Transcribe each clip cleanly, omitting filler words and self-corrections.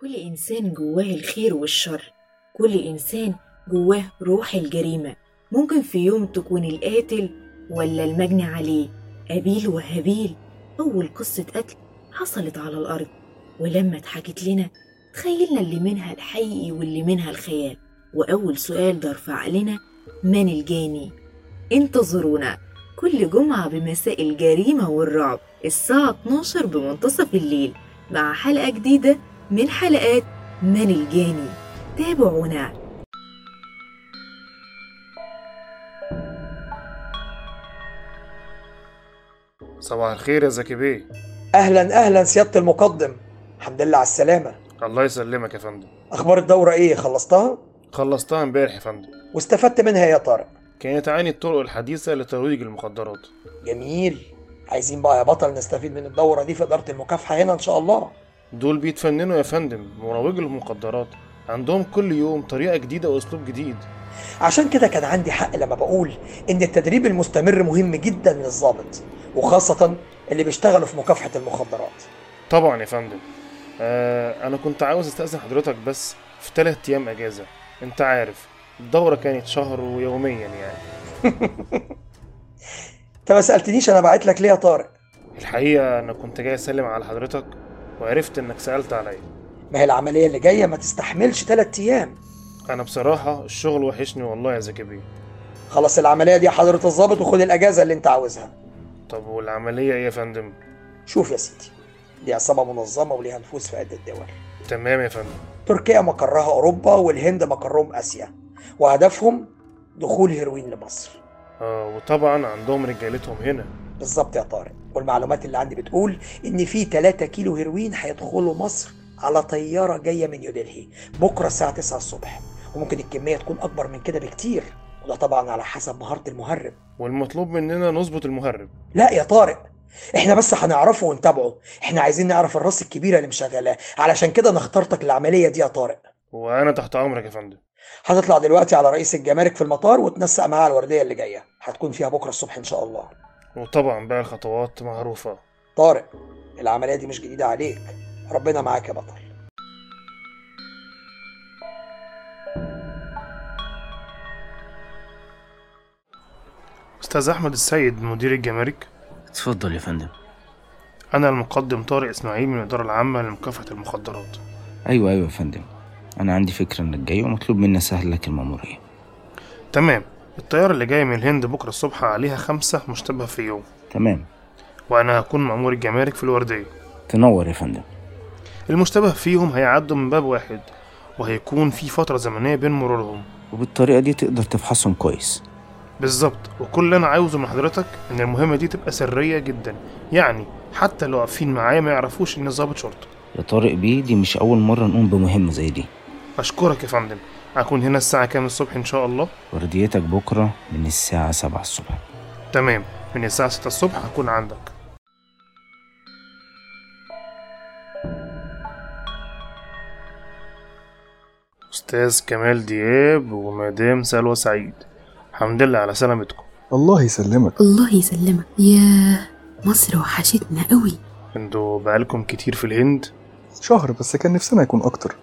كل إنسان جواه الخير والشر، كل إنسان جواه روح الجريمة. ممكن في يوم تكون القاتل ولا المجني عليه، قابيل وهابيل. أول قصة قتل حصلت على الأرض، ولما اتحكت لنا تخيلنا اللي منها الحقيقي واللي منها الخيال، وأول سؤال دار في عقلنا من الجاني؟ انتظرونا كل جمعة بمساء الجريمة والرعب الساعة 12 بمنتصف الليل مع حلقة جديدة من حلقات من الجاني. تابعونا. صباح الخير يا زكي بيه. اهلا سيادة المقدم. الحمد لله على السلامة. الله يسلمك يا فندم. اخبار الدورة ايه؟ خلصتها امبارح يا فندم. واستفدت منها يا طارق؟ كانت عيني الطرق الحديثة لترويج المخدرات. جميل. عايزين بقى يا بطل نستفيد من الدورة دي في إدارة المكافحة هنا ان شاء الله. دول بيتفننوا يا فندم، مروجوا المخدرات، عندهم كل يوم طريقة جديدة واسلوب جديد. عشان كده كان عندي حق لما بقول ان التدريب المستمر مهم جدا للضابط، وخاصة اللي بيشتغلوا في مكافحة المخدرات. طبعا يا فندم. انا كنت عاوز استأذن حضرتك بس في 3 أيام اجازة، انت عارف الدورة كانت شهر ويوميا يعني. انت ما سألتنيش انا بعت لك ليه يا طارق؟ الحقيقة انا كنت جاي اسلم على حضرتك وعرفت انك سألت عليا. ما هي العملية اللي جاية ما تستحملش 3 أيام. انا بصراحة الشغل وحشني والله يا زكي بيه. خلاص العملية دي حضرة الضابط وخد الاجازة اللي انت عاوزها. طب والعملية ايه يا فندم؟ شوف يا سيدي، دي عصابة منظمة وليها نفوذ في قد الدول. تمام يا فندم. تركيا مقرها اوروبا والهند مقرهم اسيا، وهدفهم دخول هيروين لمصر. وطبعا عندهم رجالتهم هنا. بالظبط يا طارق. والمعلومات اللي عندي بتقول ان في 3 كيلو هيروين هيدخلوا مصر على طيارة جاية من نيودلهي بكرة الساعة 9 الصبح، وممكن الكمية تكون أكبر من كده بكتير، وده طبعا على حسب مهارة المهرب. والمطلوب مننا نظبط المهرب. لا يا طارق، احنا بس هنعرفه ونتابعه. احنا عايزين نعرف الراس الكبيرة اللي مشغلاه، علشان كده انا اخترتك العملية دي يا طارق. وانا تحت امرك يا فندم. هتطلع دلوقتي على رئيس الجمارك في المطار وتنسق معاه الوردية اللي جاية، هتكون فيها بكرة الصبح ان شاء الله. وطبعا بقى الخطوات معروفة. طارق العملية دي مش جديدة عليك، ربنا معاك يا بطل. أستاذ أحمد السيد مدير الجمارك. اتفضل يا فندم. أنا المقدم طارق اسماعيل من الإدارة العامة لمكافحة المخدرات. أيوة يا فندم، أنا عندي فكرة إنك جاي ومطلوب منا سهل لك المأمورية. تمام. الطيارة اللي جاية من الهند بكرة الصبح عليها 5 مشتبه في يوم. تمام. وأنا هكون مأمور الجمارك في الوردية. تنور يا فندم. المشتبه فيهم هيعدوا من باب واحد، وهيكون في فترة زمنية بين مرورهم، وبالطريقة دي تقدر تفحصهم كويس. بالظبط. وكل اللي انا عاوزه من حضرتك ان المهمة دي تبقى سرية جدا، يعني حتى لو واقفين معايا ما يعرفوش اني ضابط شرطة. يا طارق بيه، دي مش اول مرة نقوم بمهمة زي دي. اشكرك يا فندم. هكون هنا الساعة كام الصبح ان شاء الله؟ ورديتك بكرة من الساعة 7 الصبح. تمام. من الساعة 6 الصبح هكون عندك. أستاذ كمال دياب ومدام سلوى سعيد، الحمد لله على سلامتكم. الله يسلمك. الله يسلمك. يا مصر وحشتنا قوي. انتوا بقالكم كتير في الهند؟ شهر بس، كان نفسنا يكون أكتر.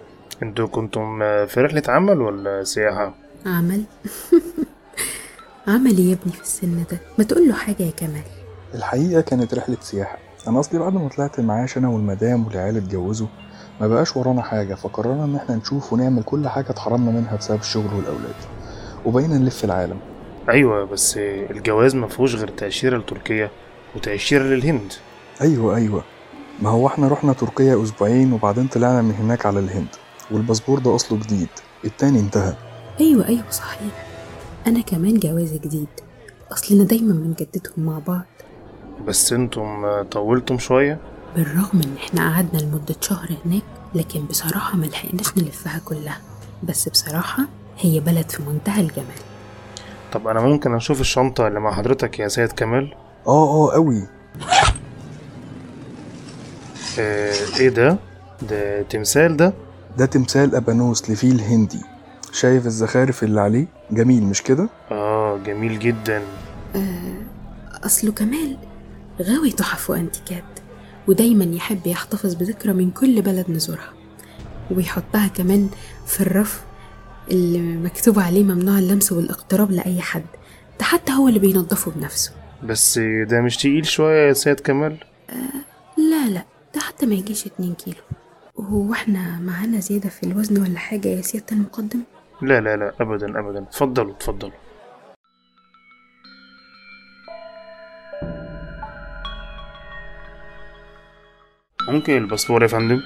انتوا كنتم في رحلة عمل ولا سياحة؟ عمل. عمل يا ابني في السن ده، ما تقول له حاجة يا كمال. الحقيقة كانت رحلة سياحة. أنا أصلي بعد ما طلعت المعاش أنا والمدام والعيال اتجوزوا ما بقاش ورانا حاجة، فقررنا ان احنا نشوف ونعمل كل حاجة اتحرمنا منها بسبب الشغل والاولاد، وبقينا نلف العالم. ايوه بس الجواز ما فيهوش غير تأشيرة لتركيا وتأشيرة للهند. ايوه ما هو احنا رحنا تركيا 2 أسبوع وبعدين طلعنا من هناك على الهند، والباسبور ده اصله جديد، التاني انتهى. ايوه صحيح. انا كمان جوازي جديد، اصلنا دايما بنجددهم مع بعض. بس انتم طولتم شوية. بالرغم ان احنا قعدنا لمدة شهر هناك، لكن بصراحة ما لحقناش نلفها كلها، بس بصراحة هي بلد في منتهى الجمال. طب انا ممكن اشوف الشنطة اللي مع حضرتك يا سيد كمال؟ قوي. ايه ده تمثال. ده تمثال ابانوس لفيل هندي. شايف الزخارف اللي عليه؟ جميل مش كده؟ جميل جدا. اصله كمال غاوي تحف وانتيكات، ودايما يحب يحتفظ بذكرى من كل بلد نزورها، وبيحطها كمان في الرف اللي مكتوب عليه ممنوع اللمس والاقتراب لأي حد، ده حتى هو اللي بينظفه بنفسه. بس ده مش تقيل شوية يا سيد كمال؟ لا ده حتى ما يجيش 2 كيلو. هو احنا معانا زيادة في الوزن ولا حاجة يا سيادة المقدم؟ لا أبدا. اتفضلوا. ممكن الباسبور يا فندم؟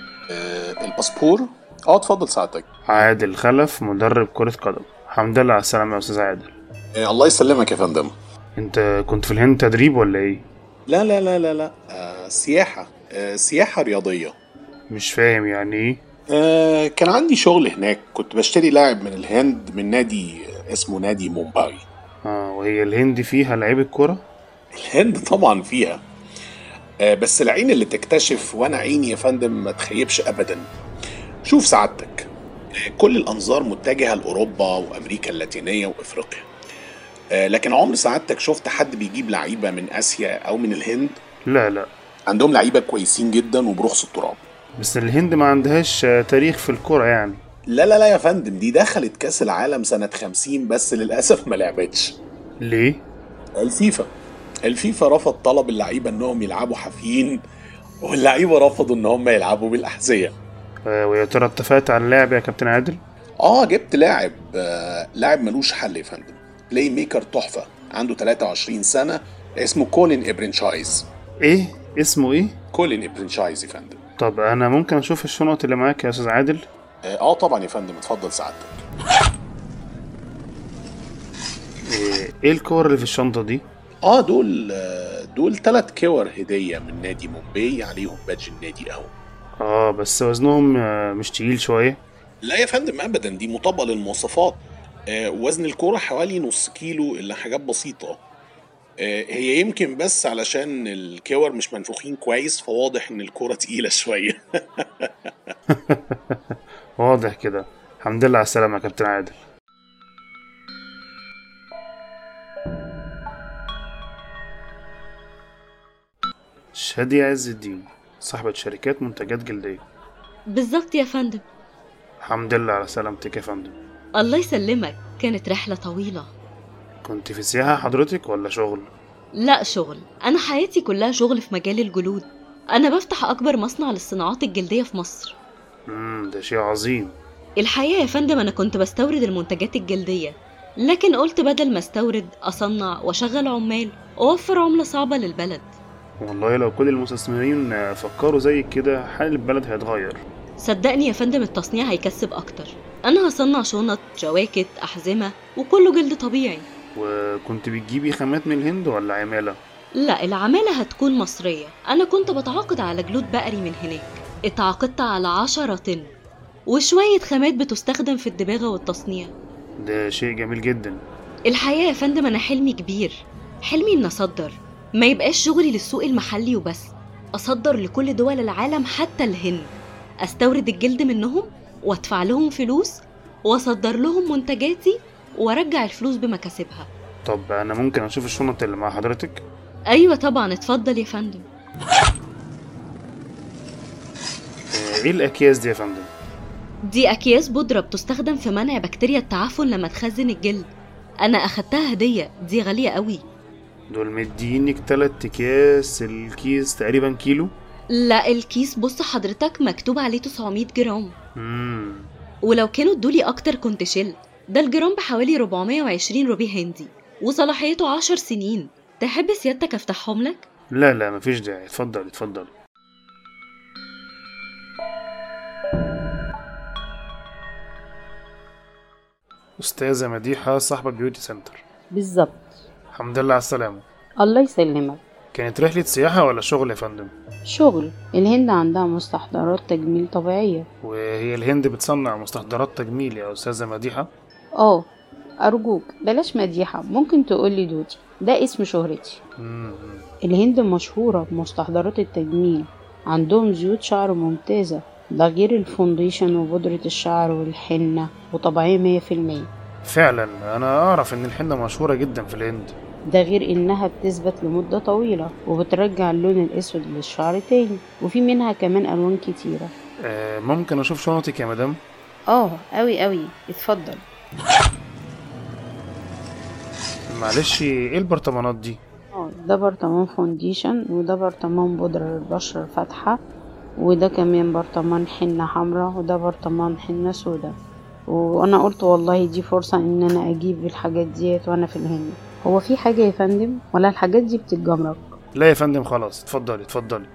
الباسبور؟ اتفضل ساعتك. عادل خلف، مدرب كرة قدم. الحمد لله على السلامة يا أستاذ عادل. الله يسلمك يا فندم. انت كنت في الهند تدريب ولا ايه؟ لا. سياحة رياضية. مش فاهم يعني ايه؟ كان عندي شغل هناك، كنت بشتري لاعب من الهند من نادي اسمه نادي مومباي. وهي الهند فيها لعيبة كرة؟ الهند طبعا فيها، بس العين اللي تكتشف، وانا عيني يا فندم ما تخيبش ابدا. شوف سعادتك، كل الانظار متجهة لاوروبا وامريكا اللاتينية وافريقيا، لكن عمر سعادتك شفت حد بيجيب لعيبة من اسيا او من الهند؟ لا عندهم لعيبة كويسين جدا وبرخص التراب. بس الهند ما عندهاش تاريخ في الكرة يعني؟ لا يا فندم، دي دخلت كاس العالم سنة 50 بس للأسف ما لعبتش. ليه؟ الفيفا رفض طلب اللعيبة انهم يلعبوا حافيين، واللعيبة رفضوا انهم يلعبوا بالأحذية. ويا ترى اتفقت على اللاعب يا كابتن عادل؟ جبت لاعب، لاعب ملوش حل يا فندم، بلاي ميكر تحفة، عنده 23 سنة، اسمه كولين إبرانشايز. ايه؟ اسمه ايه؟ كولين إبرانشايز يا فندم. طب انا ممكن اشوف الشنط اللي معاك يا استاذ عادل؟ طبعا يا فندم، اتفضل سعادتك. ايه الكور اللي في الشنطه دي؟ دول 3 كور هديه من نادي مومباي، عليهم بادج النادي اهو. بس وزنهم مش تقيل شويه؟ لا يا فندم ابدا، دي مطابقه للمواصفات. وزن الكوره حوالي 0.5 كيلو، اللي حاجات بسيطه. هي يمكن بس علشان الكور مش منفوخين كويس، فواضح ان الكرة تقيلة شوية. واضح كده. الحمد لله على السلامة يا كابتن عادل. شادي عز الدين، صاحبة شركات منتجات جلدية. بالظبط يا فندم. الحمد لله على سلامتك يا فندم. الله يسلمك، كانت رحلة طويلة. كنت في سياحة حضرتك ولا شغل؟ لا شغل، أنا حياتي كلها شغل في مجال الجلود. أنا بفتح أكبر مصنع للصناعات الجلدية في مصر. ده شيء عظيم. الحقيقة يا فندم أنا كنت بستورد المنتجات الجلدية، لكن قلت بدل ما استورد أصنع وأشغل عمال وأوفر عملة صعبة للبلد. والله لو كل المستثمرين فكروا زي كده حال البلد هيتغير. صدقني يا فندم التصنيع هيكسب أكتر. أنا هصنع شنط، جواكت، أحزمة، وكله جلد طبيعي. وكنت بتجيبي خامات من الهند ولا عمالة؟ لا، العمالة هتكون مصرية. أنا كنت بتعاقد على جلود بقري من هناك، اتعاقدت على 10 طن وشوية خامات بتستخدم في الدباغة والتصنيع. ده شيء جميل جدا. الحقيقة يا فندم أنا حلمي كبير، حلمي إن أصدر، ما يبقاش شغلي للسوق المحلي وبس، أصدر لكل دول العالم حتى الهند، أستورد الجلد منهم وأدفع لهم فلوس وأصدر لهم منتجاتي وارجع الفلوس بمكاسبها. طب انا ممكن اشوف الشنط اللي مع حضرتك؟ ايوه طبعا، اتفضل يا فندم. ايه الاكياس دي يا فندم؟ دي اكياس بودره بتستخدم في منع بكتيريا التعفن لما تخزن الجلد. انا اخدتها هديه، دي غاليه قوي. دول مدينك 3 اكياس، الكيس تقريبا كيلو؟ لا، الكيس بص حضرتك مكتوب عليه 900 جرام. ولو كانوا ادولي اكتر كنت شلت. ده الجرام بحوالي 420 روبي هندي، وصلاحيته 10 سنين. تحب سيادتك افتحهم لك؟ لا مفيش داعي، اتفضل. أستاذة مديحة، صاحبة بيوتي سنتر. بالظبط. الحمد لله على السلامة. الله يسلمك. كانت رحلة سياحة ولا شغل يا فندم؟ شغل. الهند عندها مستحضرات تجميل طبيعية. وهي الهند بتصنع مستحضرات تجميل يا أستاذة مديحة؟ أرجوك بلاش مديحة، ممكن تقولي دوتي، ده اسم شهرتي. الهند مشهورة بمستحضرات التجميل، عندهم زيوت شعر ممتازة، ده غير الفونديشن وبودرة الشعر والحنة، وطبيعية 100%. فعلا أنا أعرف إن الحنة مشهورة جدا في الهند. ده غير إنها بتثبت لمدة طويلة وبترجع اللون الأسود للشعر تاني، وفي منها كمان ألوان كتيرة. ممكن اشوف شنطك يا مدام؟ اوي اوي، اتفضل. معلش، ايه البرطمانات دي؟ ده برطمان فونديشن، وده برطمان بودرة للبشرة الفاتحة، وده كمان برطمان حنة حمراء، وده برطمان حنة سودا. وانا قلت والله دي فرصة ان انا اجيب الحاجات ديت وانا في الهند. هو في حاجة يا فندم ولا الحاجات دي بتتجمرك؟ لا يا فندم خلاص، اتفضلي اتفضلي.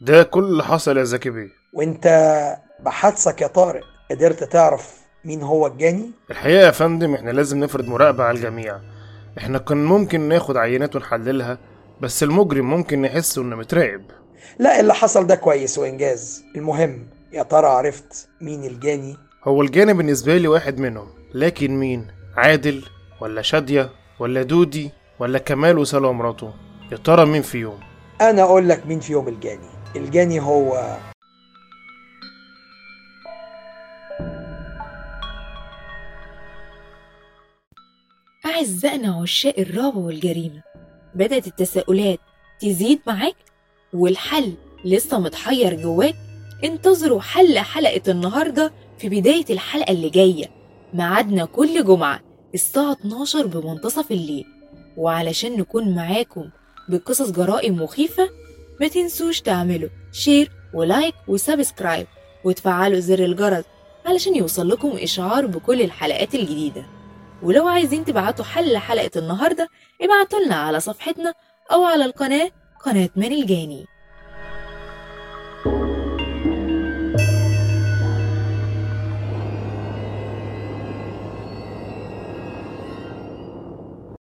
ده كل اللي حصل يا زكي بيه. وانت بحثك يا طارق قدرت تعرف مين هو الجاني؟ الحقيقة يا فندم احنا لازم نفرض مراقبة على الجميع. احنا كان ممكن ناخد عينات ونحللها، بس المجرم ممكن نحسه انه متراقب. لا، اللي حصل ده كويس وانجاز. المهم يا ترى عرفت مين الجاني؟ هو الجاني بالنسبة لي واحد منهم، لكن مين؟ عادل ولا شادية ولا دودي ولا كمال وسلوى مراته؟ يا ترى مين فيهم؟ انا اقول لك مين فيهم الجاني. الجاني هو أعزائنا عشاق الرعب والجريمة، بدأت التساؤلات تزيد معاك والحل لسه متحير جواك. انتظروا حلقة النهاردة في بداية الحلقة اللي جاية. ميعادنا كل جمعة الساعة 12 بمنتصف الليل. وعلشان نكون معاكم بقصص جرائم مخيفة، ما تنسوش تعملوا شير ولايك وسبسكرايب وتفعلوا زر الجرس علشان يوصل لكم إشعار بكل الحلقات الجديدة. ولو عايزين تبعتوا حلقة النهاردة ابعتوا لنا على صفحتنا أو على القناة، قناة من الجاني.